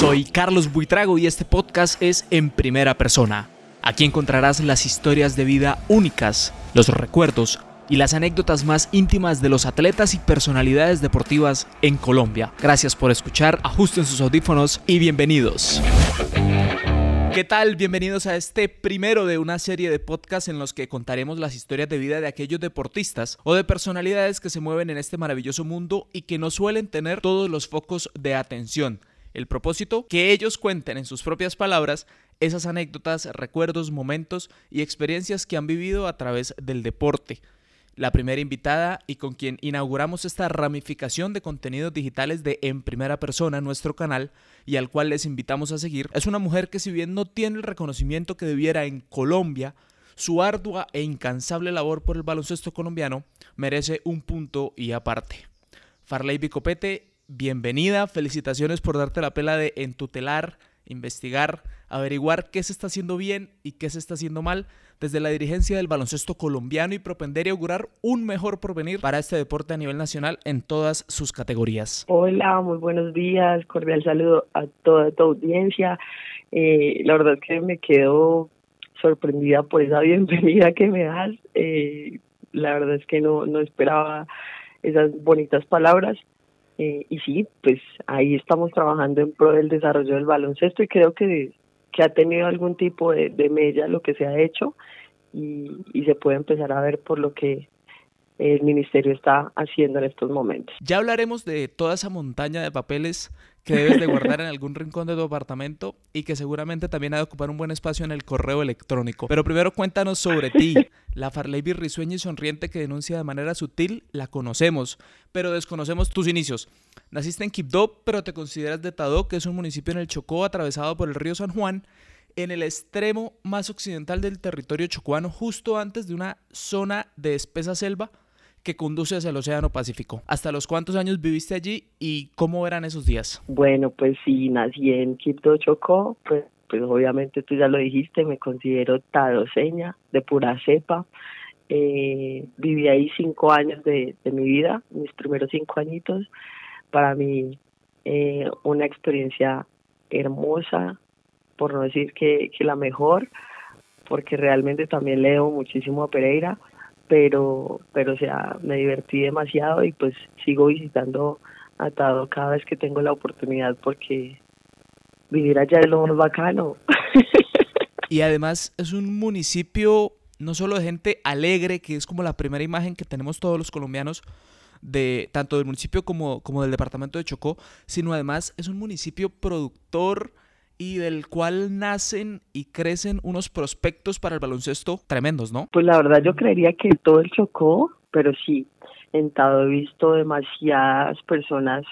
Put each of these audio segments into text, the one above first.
Soy Carlos Buitrago y este podcast es En Primera Persona. Aquí encontrarás las historias de vida únicas, los recuerdos y las anécdotas más íntimas de los atletas y personalidades deportivas en Colombia. Gracias por escuchar, ajusten sus audífonos y bienvenidos. ¿Qué tal? Bienvenidos a este primero de una serie de podcasts en los que contaremos las historias de vida de aquellos deportistas o de personalidades que se mueven en este maravilloso mundo y que no suelen tener todos los focos de atención. El propósito, que ellos cuenten en sus propias palabras esas anécdotas, recuerdos, momentos y experiencias que han vivido a través del deporte. La primera invitada y con quien inauguramos esta ramificación de contenidos digitales de En Primera Persona, nuestro canal, y al cual les invitamos a seguir, es una mujer que, si bien no tiene el reconocimiento que debiera en Colombia, su ardua e incansable labor por el baloncesto colombiano merece un punto y aparte. Farlevis Copete, bienvenida, felicitaciones por darte la pela de entutelar, investigar, averiguar qué se está haciendo bien y qué se está haciendo mal desde la dirigencia del baloncesto colombiano y propender y augurar un mejor porvenir para este deporte a nivel nacional en todas sus categorías. Hola, muy buenos días, cordial saludo a toda tu audiencia. La verdad es que me quedo sorprendida por esa bienvenida que me das. La verdad es que no esperaba esas bonitas palabras. Y sí, pues ahí estamos trabajando en pro del desarrollo del baloncesto y creo que ha tenido algún tipo de mella lo que se ha hecho y se puede empezar a ver por lo que el ministerio está haciendo en estos momentos. Ya hablaremos de toda esa montaña de papeles que debes de guardar en algún rincón de tu apartamento y que seguramente también ha de ocupar un buen espacio en el correo electrónico. Pero primero cuéntanos sobre ti. La Farlevis risueña y sonriente que denuncia de manera sutil la conocemos, pero desconocemos tus inicios. Naciste en Quibdó, pero te consideras de Tadó, que es un municipio en el Chocó atravesado por el río San Juan, en el extremo más occidental del territorio chocuano, justo antes de una zona de espesa selva que conduce hacia el Océano Pacífico. ¿Hasta los cuántos años viviste allí y cómo eran esos días? Bueno, pues sí, nací en Quibdó, Chocó, pues obviamente tú ya lo dijiste, me considero tadoseña, de pura cepa. Viví ahí 5 años de mi vida, mis primeros 5 añitos. Para mí, una experiencia hermosa, por no decir que la mejor, porque realmente también le debo muchísimo a Pereira, pero o sea, me divertí demasiado y pues sigo visitando a Tadó cada vez que tengo la oportunidad porque vivir allá es lo más bacano. Y además es un municipio no solo de gente alegre, que es como la primera imagen que tenemos todos los colombianos, tanto del municipio como del departamento de Chocó, sino además es un municipio productor y del cual nacen y crecen unos prospectos para el baloncesto tremendos, ¿no? Pues la verdad yo creería que todo el Chocó, pero sí, en Tadó he visto demasiadas personas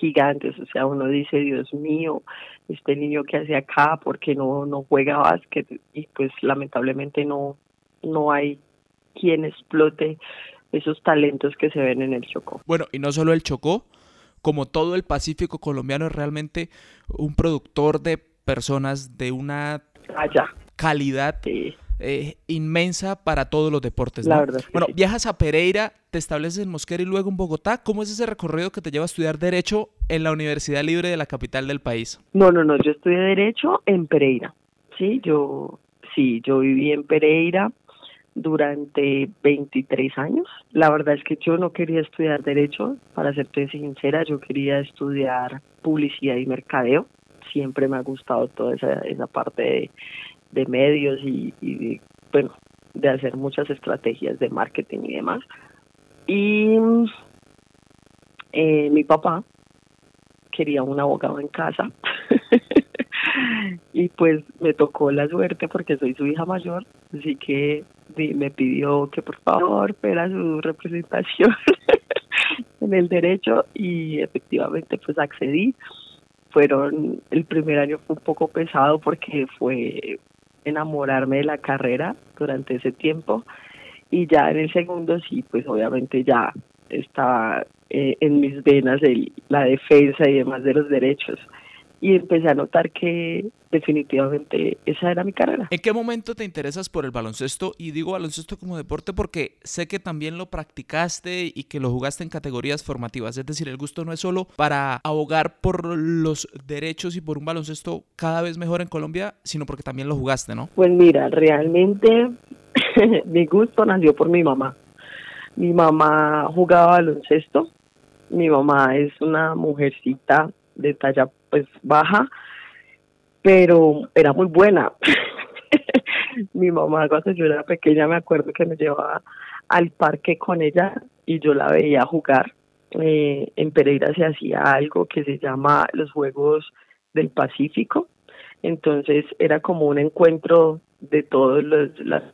gigantes, o sea, uno dice, Dios mío, este niño que hace acá, porque no juega básquet, y pues lamentablemente no hay quien explote esos talentos que se ven en el Chocó. Bueno, y no solo el Chocó, como todo el Pacífico colombiano es realmente un productor de personas de una calidad inmensa para todos los deportes, ¿no? La verdad. Bueno, viajas a Pereira, te estableces en Mosquera y luego en Bogotá. ¿Cómo es ese recorrido que te lleva a estudiar Derecho en la Universidad Libre de la capital del país? No, yo estudié Derecho en Pereira. Sí, yo viví en Pereira durante 23 años. La verdad es que yo no quería estudiar Derecho, para serte sincera, yo quería estudiar Publicidad y Mercadeo. Siempre me ha gustado toda esa parte de medios y de hacer muchas estrategias de marketing y demás. Y mi papá quería un abogado en casa y pues me tocó la suerte porque soy su hija mayor, así que me pidió que por favor fuera su representación en el Derecho y efectivamente pues accedí. El primer año fue un poco pesado porque fue enamorarme de la carrera durante ese tiempo y ya en el segundo sí, pues obviamente ya estaba en mis venas la defensa y demás de los derechos. y empecé a notar que definitivamente esa era mi carrera. ¿En qué momento te interesas por el baloncesto? Y digo baloncesto como deporte porque sé que también lo practicaste y que lo jugaste en categorías formativas. Es decir, el gusto no es solo para abogar por los derechos y por un baloncesto cada vez mejor en Colombia, sino porque también lo jugaste, ¿no? Pues mira, realmente mi gusto nació por mi mamá. Mi mamá jugaba baloncesto. Mi mamá es una mujercita de talla pues baja, pero era muy buena. Mi mamá, cuando yo era pequeña, me acuerdo que me llevaba al parque con ella y yo la veía jugar. En Pereira se hacía algo que se llama los Juegos del Pacífico. Entonces era como un encuentro de todas las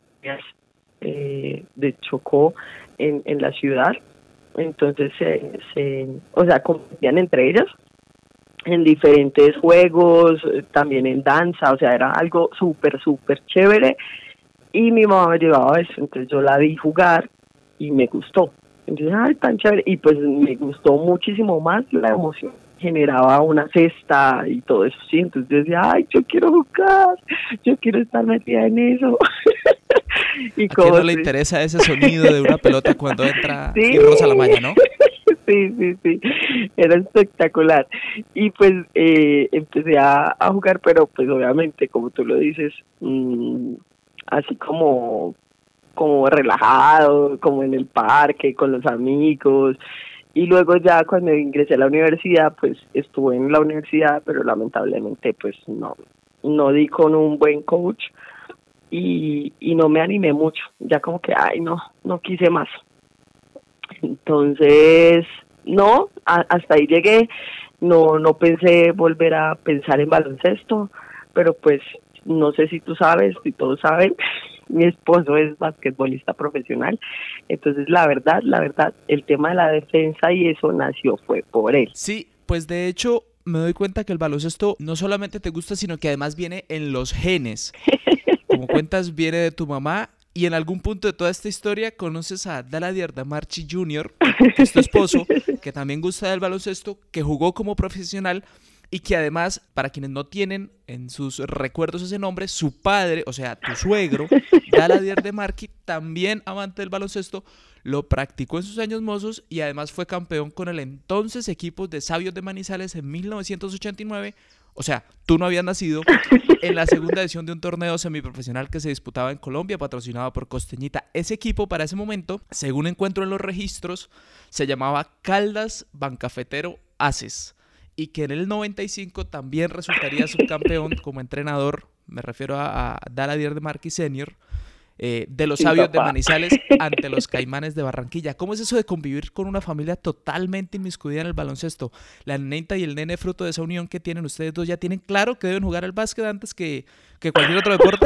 de Chocó en la ciudad. Entonces se competían entre ellas en diferentes juegos, también en danza, o sea, era algo súper, súper chévere, y mi mamá me llevaba eso, entonces yo la vi jugar y me gustó, entonces, ay, tan chévere, y pues me gustó muchísimo más la emoción, generaba una cesta y todo eso, sí, entonces yo decía, ay, yo quiero jugar, yo quiero estar metida en eso. ¿Y a quién no le interesa ese sonido de una pelota cuando entra y roza la malla, no? Sí, era espectacular. Y pues empecé a jugar, pero pues obviamente, como tú lo dices, así como relajado, como en el parque, con los amigos. Y luego ya cuando ingresé a la universidad, pues estuve en la universidad, pero lamentablemente pues no di con un buen coach. Y no me animé mucho, ya como que, ay, no quise más. Entonces, hasta ahí llegué, no pensé volver a pensar en baloncesto, pero pues no sé si tú sabes, si todos saben, mi esposo es basquetbolista profesional, entonces la verdad, el tema de la defensa y eso nació fue por él. Sí, pues de hecho me doy cuenta que el baloncesto no solamente te gusta, sino que además viene en los genes. Como cuentas, viene de tu mamá, y en algún punto de toda esta historia conoces a Daladier Demarchi Jr., que es tu esposo, que también gusta del baloncesto, que jugó como profesional y que además, para quienes no tienen en sus recuerdos ese nombre, su padre, o sea, tu suegro, Daladier Demarchi, también amante del baloncesto, lo practicó en sus años mozos y además fue campeón con el entonces equipo de Sabios de Manizales en 1989, O sea, tú no habías nacido, en la segunda edición de un torneo semiprofesional que se disputaba en Colombia, patrocinado por Costeñita. Ese equipo para ese momento, según encuentro en los registros, se llamaba Caldas Bancafetero Aces, y que en el 95 también resultaría subcampeón como entrenador, me refiero a Daladier Demarchi Senior, de los Sabios de Manizales ante los Caimanes de Barranquilla. ¿Cómo es eso de convivir con una familia totalmente inmiscuida en el baloncesto? La nenita y el nene, fruto de esa unión que tienen ustedes dos, ¿ya tienen claro que deben jugar al básquet antes que cualquier otro deporte?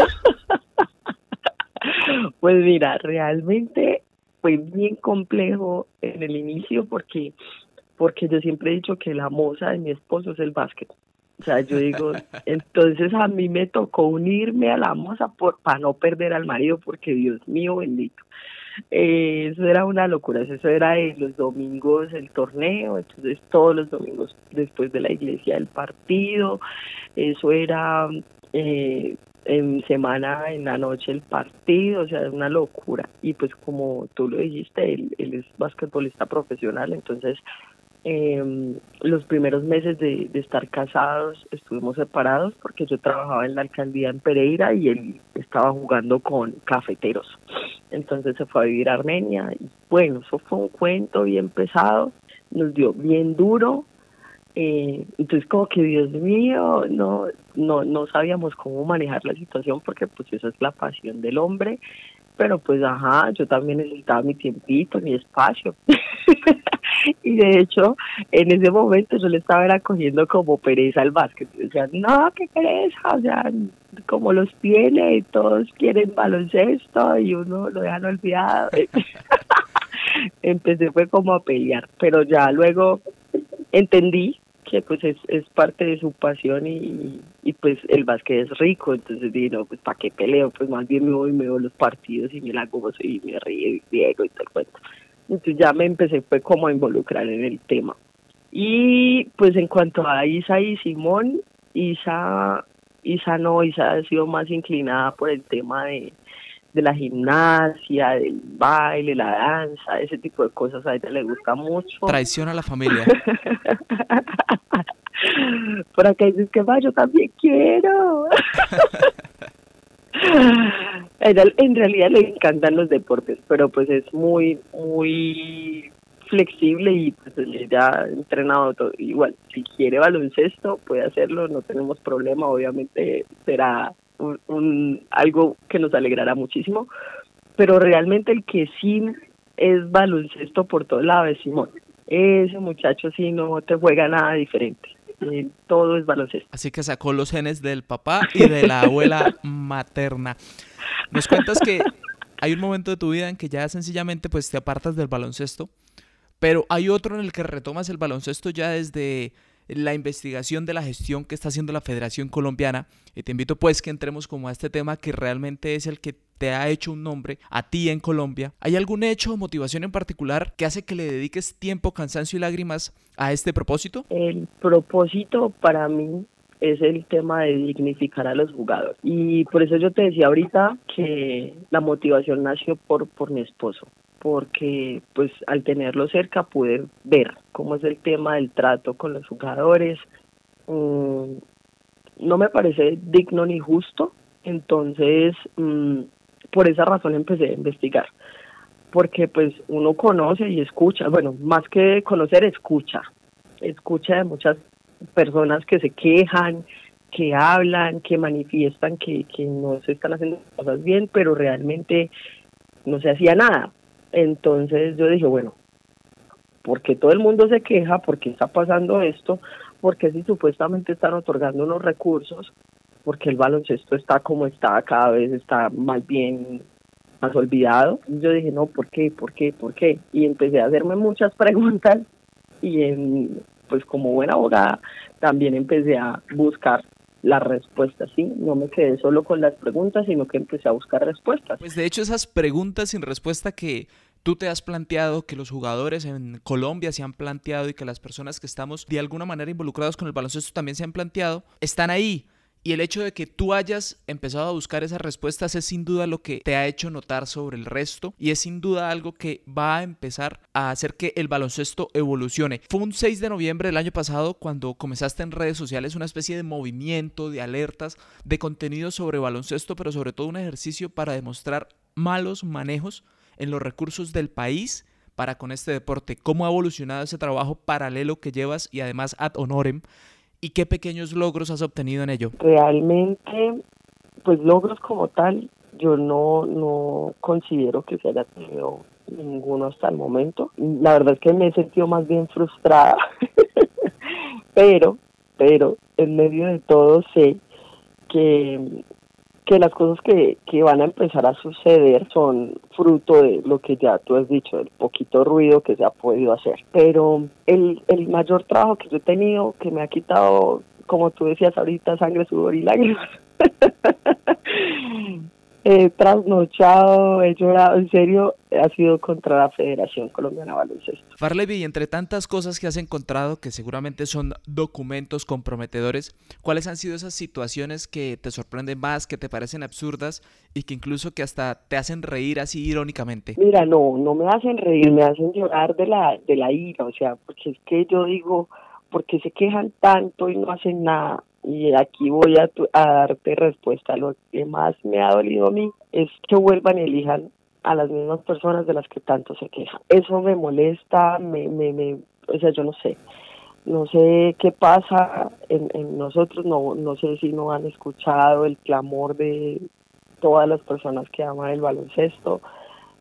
Pues mira, realmente fue bien complejo en el inicio porque yo siempre he dicho que la moza de mi esposo es el básquet. O sea, yo digo, entonces a mí me tocó unirme a la moza para no perder al marido, porque Dios mío bendito, eso era una locura, eso era los domingos el torneo, entonces todos los domingos después de la iglesia el partido, eso era en semana, en la noche el partido, o sea, es una locura. Y pues como tú lo dijiste, él es basquetbolista profesional, entonces... los primeros meses de estar casados estuvimos separados porque yo trabajaba en la alcaldía en Pereira y él estaba jugando con Cafeteros, entonces se fue a vivir a Armenia y bueno, eso fue un cuento bien pesado, nos dio bien duro, entonces como que Dios mío, no sabíamos cómo manejar la situación porque pues esa es la pasión del hombre, pero pues ajá, yo también necesitaba mi tiempito, mi espacio. Y de hecho, en ese momento yo le estaba cogiendo como pereza al básquet. O sea, no, qué pereza, o sea, como los tiene, todos quieren baloncesto y uno lo dejan olvidado. Empecé fue como a pelear, pero ya luego entendí que pues es parte de su pasión y pues el básquet es rico, entonces dije, no, pues ¿para qué peleo? Pues más bien me voy y me veo los partidos y me la gozo y me río y riego y todo el cuento. Entonces ya me empecé fue como a involucrar en el tema. Y pues en cuanto a Isa y Simón, Isa ha sido más inclinada por el tema de la gimnasia, del baile, la danza, ese tipo de cosas. A ella le gusta mucho. Traiciona a la familia. Por acá dices que yo también quiero. En realidad le encantan los deportes, pero pues es muy, muy flexible y pues ella ha entrenado todo. Igual, si quiere baloncesto, puede hacerlo, no tenemos problema. Obviamente será algo que nos alegrará muchísimo, pero realmente el que sí es baloncesto por todos lados es Simón. Ese muchacho sí no te juega nada diferente, todo es baloncesto. Así que sacó los genes del papá y de la abuela materna. Nos cuentas que hay un momento de tu vida en que ya sencillamente pues te apartas del baloncesto, pero hay otro en el que retomas el baloncesto ya desde la investigación de la gestión que está haciendo la Federación Colombiana. Y te invito pues que entremos como a este tema que realmente es el que te ha hecho un nombre a ti en Colombia. ¿Hay algún hecho o motivación en particular que hace que le dediques tiempo, cansancio y lágrimas a este propósito? El propósito para mí es el tema de dignificar a los jugadores, y por eso yo te decía ahorita que la motivación nació por mi esposo, porque pues al tenerlo cerca pude ver cómo es el tema del trato con los jugadores. No me parece digno ni justo, entonces por esa razón empecé a investigar, porque pues uno conoce y escucha, bueno, más que conocer, escucha de muchas personas que se quejan, que hablan, que manifiestan que no se están haciendo cosas bien, pero realmente no se hacía nada. Entonces yo dije, bueno, porque todo el mundo se queja, porque está pasando esto, porque si supuestamente están otorgando unos recursos, porque el baloncesto está como está, cada vez está más bien, más olvidado. Yo dije, no, ¿por qué? Y empecé a hacerme muchas preguntas, y pues como buena abogada también empecé a buscar las respuestas, ¿sí? No me quedé solo con las preguntas, sino que empecé a buscar respuestas. Pues de hecho esas preguntas sin respuesta que tú te has planteado, que los jugadores en Colombia se han planteado y que las personas que estamos de alguna manera involucrados con el baloncesto también se han planteado, están ahí. Y el hecho de que tú hayas empezado a buscar esas respuestas es sin duda lo que te ha hecho notar sobre el resto, y es sin duda algo que va a empezar a hacer que el baloncesto evolucione. Fue un 6 de noviembre del año pasado cuando comenzaste en redes sociales una especie de movimiento, de alertas, de contenido sobre baloncesto, pero sobre todo un ejercicio para demostrar malos manejos en los recursos del país para con este deporte. ¿Cómo ha evolucionado ese trabajo paralelo que llevas y además ad honorem? ¿Y qué pequeños logros has obtenido en ello? Realmente, pues logros como tal, yo no considero que se haya tenido ninguno hasta el momento. La verdad es que me he sentido más bien frustrada, pero en medio de todo sé que las cosas que van a empezar a suceder son fruto de lo que ya tú has dicho, del poquito ruido que se ha podido hacer. Pero el mayor trabajo que yo he tenido, que me ha quitado, como tú decías ahorita, sangre, sudor y lágrimas, he trasnochado, he llorado, en serio, ha sido contra la Federación Colombiana de Baloncesto. Farlevis, entre tantas cosas que has encontrado, que seguramente son documentos comprometedores, ¿cuáles han sido esas situaciones que te sorprenden más, que te parecen absurdas y que incluso que hasta te hacen reír así irónicamente? Mira, no me hacen reír, me hacen llorar de la ira, o sea, porque es que yo digo, ¿por qué se quejan tanto y no hacen nada? Y aquí voy a darte respuesta. Lo que más me ha dolido a mí es que vuelvan y elijan a las mismas personas de las que tanto se quejan. Eso me molesta, o sea, yo no sé qué pasa en nosotros, no sé si no han escuchado el clamor de todas las personas que aman el baloncesto,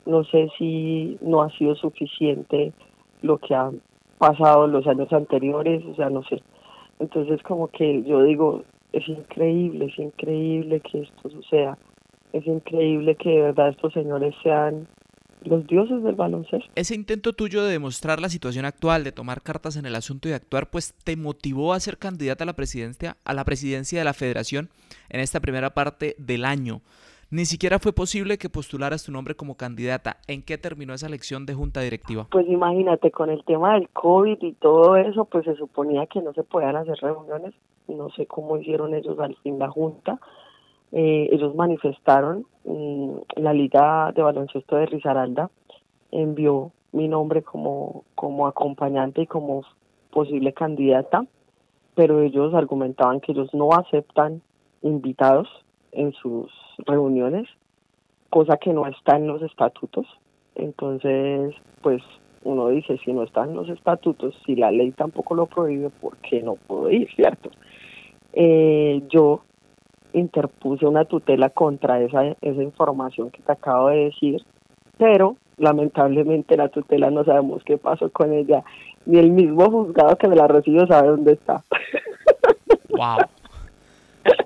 no sé si no ha sido suficiente lo que han pasado los años anteriores, o sea, no sé. Entonces como que yo digo, es increíble que esto suceda, es increíble que de verdad estos señores sean los dioses del baloncesto. Ese intento tuyo de demostrar la situación actual, de tomar cartas en el asunto y de actuar, pues te motivó a ser candidata a la presidencia de la federación en esta primera parte del año. ni siquiera fue posible que postularas tu nombre como candidata. ¿En qué terminó esa elección de junta directiva? Pues imagínate, con el tema del COVID y todo eso, pues se suponía que no se podían hacer reuniones. No sé cómo hicieron ellos en la junta. Ellos manifestaron, la Liga de Baloncesto de Risaralda envió mi nombre como acompañante y como posible candidata, pero ellos argumentaban que ellos no aceptan invitados en sus reuniones, cosa que no está en los estatutos. Entonces, pues uno dice, si no está en los estatutos, si la ley tampoco lo prohíbe, ¿por qué no puedo ir, cierto? Yo interpuse una tutela contra esa información que te acabo de decir, pero lamentablemente la tutela no sabemos qué pasó con ella, ni el mismo juzgado que me la recibió sabe dónde está. Wow.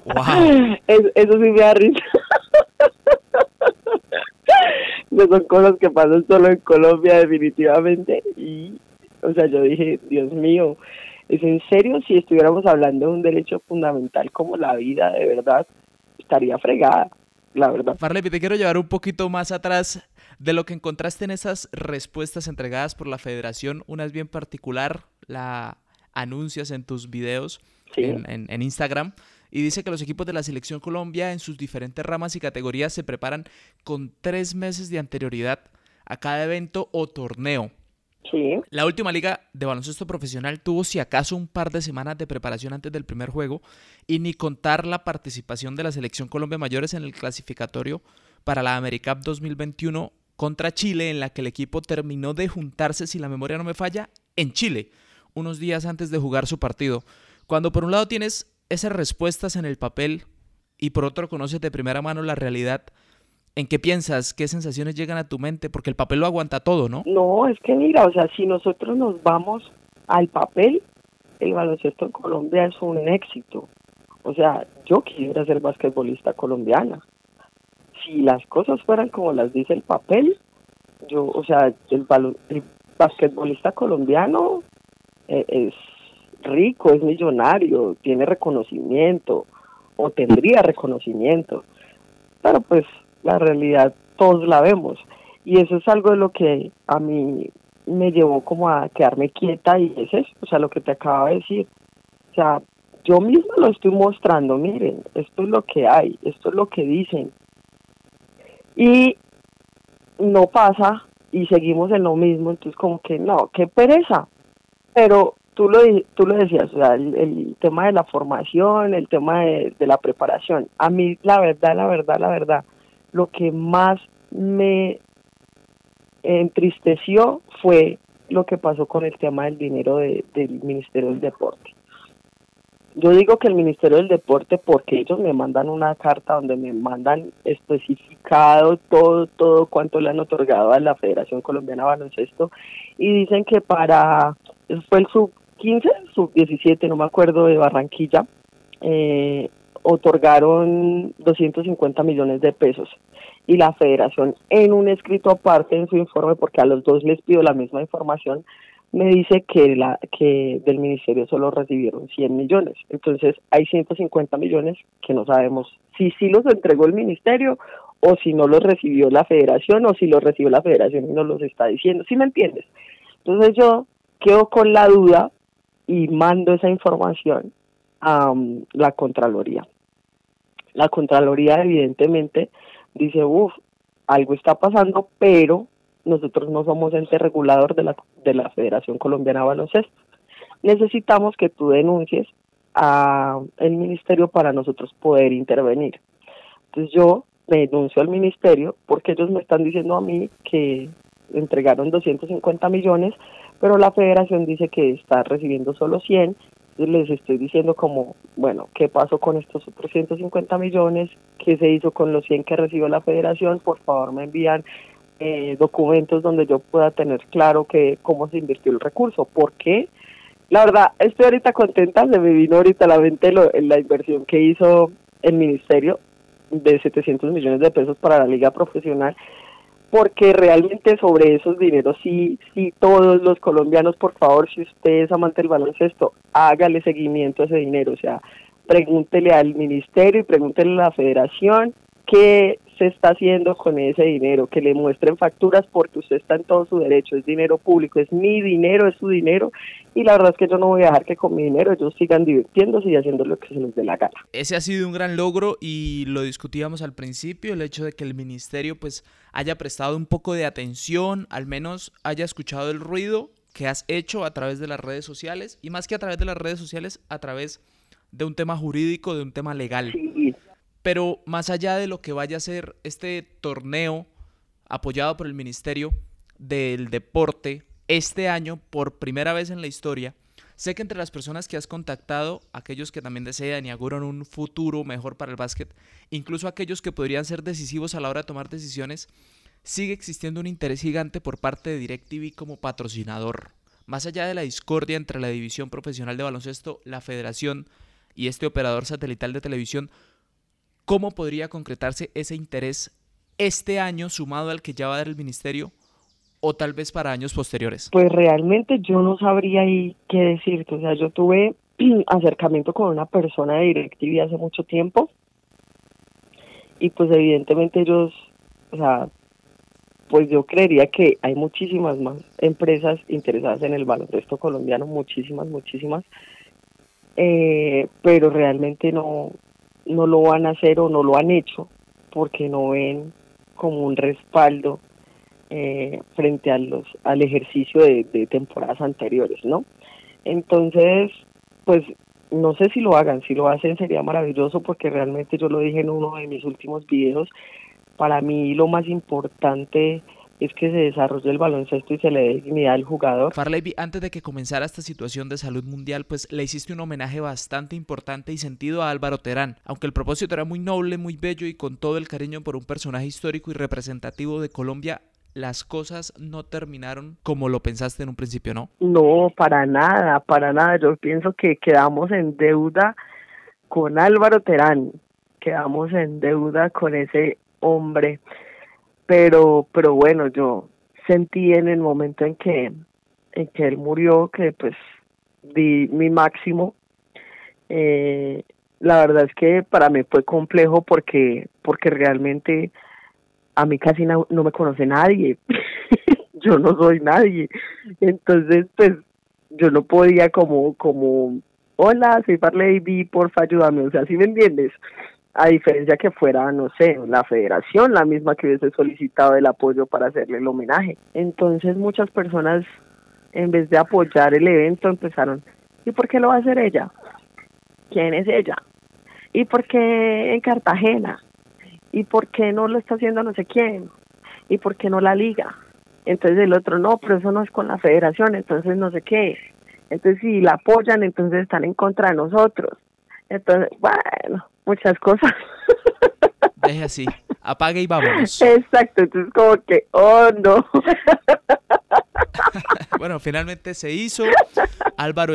Wow. Eso sí me da risa. No son cosas que pasan solo en Colombia, definitivamente. Y, o sea, yo dije, Dios mío, ¿es en serio? Si estuviéramos hablando de un derecho fundamental como la vida, de verdad, estaría fregada, la verdad. Farlevis, te quiero llevar un poquito más atrás de lo que encontraste en esas respuestas entregadas por la Federación. Una es bien particular, la anuncias en tus videos, sí, en Instagram, y dice que los equipos de la Selección Colombia en sus diferentes ramas y categorías se preparan con 3 meses de anterioridad a cada evento o torneo. Sí. La última liga de baloncesto profesional tuvo si acaso un par de semanas de preparación antes del primer juego, y ni contar la participación de la Selección Colombia Mayores en el clasificatorio para la AmeriCup 2021 contra Chile, en la que el equipo terminó de juntarse, si la memoria no me falla, en Chile, unos días antes de jugar su partido. Cuando por un lado tienes esas respuestas en el papel y por otro conoces de primera mano la realidad, ¿en qué piensas? ¿Qué sensaciones llegan a tu mente? Porque el papel lo aguanta todo, ¿no? No, es que mira, o sea, si nosotros nos vamos al papel, el baloncesto en Colombia es un éxito. O sea, yo quisiera ser basquetbolista colombiana. Si las cosas fueran como las dice el papel, yo, o sea, el basquetbolista colombiano es rico, es millonario, tiene reconocimiento, o tendría reconocimiento. Pero pues la realidad todos la vemos, y eso es algo de lo que a mí me llevó como a quedarme quieta, y es eso, o sea, lo que te acabo de decir, o sea, yo misma lo estoy mostrando, miren, esto es lo que hay, esto es lo que dicen, y no pasa, y seguimos en lo mismo. Entonces como que no, qué pereza. Pero tú lo decías, o sea, el tema de la formación, el tema de la preparación, a mí la verdad, lo que más me entristeció fue lo que pasó con el tema del dinero del Ministerio del Deporte. Yo digo que el Ministerio del Deporte, porque ellos me mandan una carta donde me mandan especificado todo cuánto le han otorgado a la Federación Colombiana de Baloncesto, y dicen que para, fue el sub-15, sub-17, no me acuerdo, de Barranquilla, otorgaron 250 millones de pesos, y la federación, en un escrito aparte en su informe, porque a los dos les pido la misma información, me dice que del ministerio solo recibieron 100 millones, entonces hay 150 millones que no sabemos si sí los entregó el ministerio, o si no los recibió la federación, o si los recibió la federación y no los está diciendo, ¿sí me entiendes? Entonces yo quedo con la duda y mando esa información a la Contraloría. La Contraloría evidentemente dice, algo está pasando, pero nosotros no somos ente regulador de la Federación Colombiana de Baloncesto. Necesitamos que tú denuncies al ministerio para nosotros poder intervenir. Entonces yo denuncio al ministerio porque ellos me están diciendo a mí que entregaron 250 millones, pero la federación dice que está recibiendo solo 100. Les estoy diciendo como, bueno, ¿qué pasó con estos otros 150 millones? ¿Qué se hizo con los 100 que recibió la federación? Por favor, me envían documentos donde yo pueda tener claro cómo se invirtió el recurso. ¿Por qué? La verdad, estoy ahorita contenta, se me vino ahorita a la mente la inversión que hizo el ministerio de 700 millones de pesos para la liga profesional, porque realmente sobre esos dineros sí todos los colombianos, por favor, si usted es amante del baloncesto, hágale seguimiento a ese dinero, o sea, pregúntele al ministerio y pregúntele a la federación qué se está haciendo con ese dinero, que le muestren facturas, porque usted está en todo su derecho, es dinero público, es mi dinero, es su dinero, y la verdad es que yo no voy a dejar que con mi dinero ellos sigan divirtiéndose y haciendo lo que se les dé la gana. Ese ha sido un gran logro y lo discutíamos al principio, el hecho de que el ministerio pues haya prestado un poco de atención, al menos haya escuchado el ruido que has hecho a través de las redes sociales, y más que a través de las redes sociales, a través de un tema jurídico, de un tema legal. Sí. Pero más allá de lo que vaya a ser este torneo apoyado por el Ministerio del Deporte este año, por primera vez en la historia, sé que entre las personas que has contactado, aquellos que también desean y auguran un futuro mejor para el básquet, incluso aquellos que podrían ser decisivos a la hora de tomar decisiones, sigue existiendo un interés gigante por parte de DirecTV como patrocinador. Más allá de la discordia entre la División Profesional de Baloncesto, la Federación y este operador satelital de televisión, ¿cómo podría concretarse ese interés este año sumado al que ya va a dar el ministerio o tal vez para años posteriores? Pues realmente yo no sabría ahí qué decirte. O sea, yo tuve acercamiento con una persona de DirecTV hace mucho tiempo y pues evidentemente ellos, o sea, pues yo creería que hay muchísimas más empresas interesadas en el baloncesto colombiano, muchísimas, pero realmente no lo van a hacer o no lo han hecho porque no ven como un respaldo frente a al ejercicio de temporadas anteriores, ¿no? Entonces, pues no sé si lo hagan, si lo hacen sería maravilloso porque realmente yo lo dije en uno de mis últimos videos, para mí lo más importante es que se desarrolle el baloncesto y se le dé dignidad al jugador. Farlevis, antes de que comenzara esta situación de salud mundial, pues le hiciste un homenaje bastante importante y sentido a Álvaro Terán. Aunque el propósito era muy noble, muy bello y con todo el cariño por un personaje histórico y representativo de Colombia, las cosas no terminaron como lo pensaste en un principio, ¿no? No, para nada. Yo pienso que quedamos en deuda con Álvaro Terán, quedamos en deuda con ese hombre. Pero bueno, yo sentí en el momento en que él murió que pues di mi máximo. La verdad es que para mí fue complejo porque realmente a mí casi no me conoce nadie. Yo no soy nadie. Entonces pues yo no podía como hola, soy Farlevis, porfa ayúdame, o sea, ¿sí me entiendes? A diferencia que fuera, no sé, la federación, la misma que hubiese solicitado el apoyo para hacerle el homenaje. Entonces muchas personas, en vez de apoyar el evento, empezaron, ¿y por qué lo va a hacer ella? ¿Quién es ella? ¿Y por qué en Cartagena? ¿Y por qué no lo está haciendo no sé quién? ¿Y por qué no la liga? Entonces el otro, no, pero eso no es con la federación, entonces no sé qué es. Entonces si la apoyan, entonces están en contra de nosotros. Entonces, bueno, muchas cosas. Deje así, apague y vámonos. Exacto, entonces como que, oh no. Bueno, finalmente se hizo, Álvaro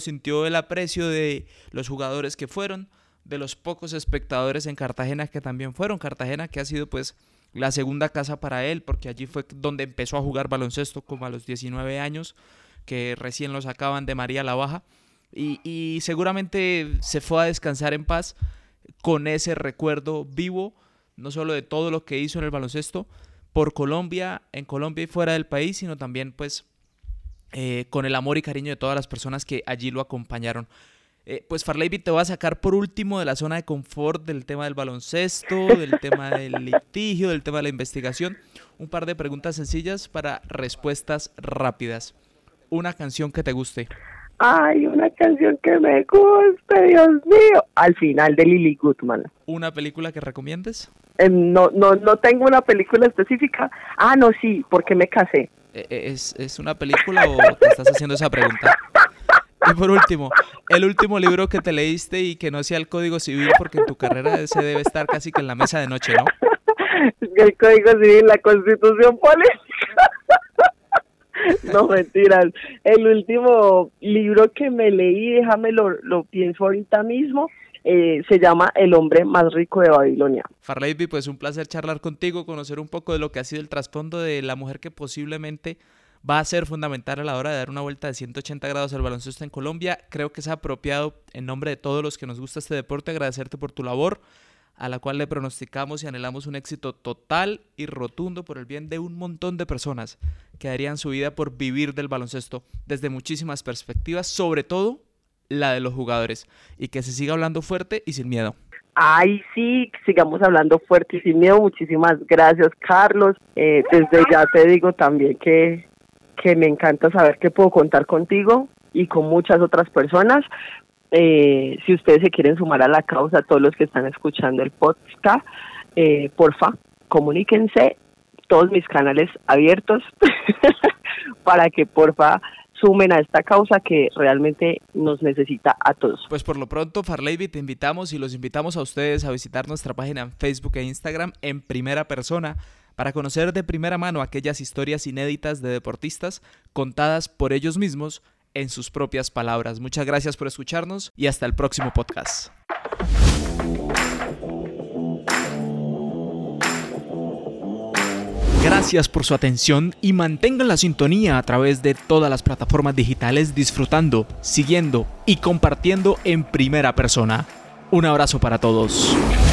sintió el aprecio de los jugadores que fueron, de los pocos espectadores en Cartagena que también fueron, Cartagena que ha sido pues la segunda casa para él, porque allí fue donde empezó a jugar baloncesto como a los 19 años, que recién lo sacaban de María la Baja. Y seguramente se fue a descansar en paz con ese recuerdo vivo, no solo de todo lo que hizo en el baloncesto por Colombia, en Colombia y fuera del país, sino también pues con el amor y cariño de todas las personas que allí lo acompañaron. Pues Farlevis, te voy a sacar por último de la zona de confort del tema del baloncesto, del tema del litigio, del tema de la investigación. Un par de preguntas sencillas para respuestas rápidas. Una canción que te guste. Ay, una canción que me guste, Dios mío. Al final, de Lily Goodman. ¿Una película que recomiendes? No tengo una película específica. Ah, no, sí, porque me casé. ¿Es una película o te estás haciendo esa pregunta? Y por último, el último libro que te leíste y que no sea el Código Civil, porque en tu carrera se debe estar casi que en la mesa de noche, ¿no? El Código Civil, la Constitución Política. No, mentiras. El último libro que me leí, déjame lo pienso ahorita mismo, se llama El hombre más rico de Babilonia. Farlevis, pues un placer charlar contigo, conocer un poco de lo que ha sido el trasfondo de la mujer que posiblemente va a ser fundamental a la hora de dar una vuelta de 180 grados al baloncesto en Colombia. Creo que es apropiado, en nombre de todos los que nos gusta este deporte, agradecerte por tu labor, a la cual le pronosticamos y anhelamos un éxito total y rotundo por el bien de un montón de personas que darían su vida por vivir del baloncesto desde muchísimas perspectivas, sobre todo la de los jugadores, y que se siga hablando fuerte y sin miedo. Ay, sí, sigamos hablando fuerte y sin miedo. Muchísimas gracias, Carlos. Desde ya te digo también que me encanta saber que puedo contar contigo y con muchas otras personas. Si ustedes se quieren sumar a la causa, todos los que están escuchando el podcast, porfa, comuníquense, todos mis canales abiertos para que porfa sumen a esta causa que realmente nos necesita a todos. Pues por lo pronto, Farlevis, te invitamos y los invitamos a ustedes a visitar nuestra página en Facebook e Instagram en primera persona para conocer de primera mano aquellas historias inéditas de deportistas contadas por ellos mismos en sus propias palabras. Muchas gracias por escucharnos y hasta el próximo podcast. Gracias por su atención y mantengan la sintonía a través de todas las plataformas digitales, disfrutando, siguiendo y compartiendo en primera persona. Un abrazo para todos.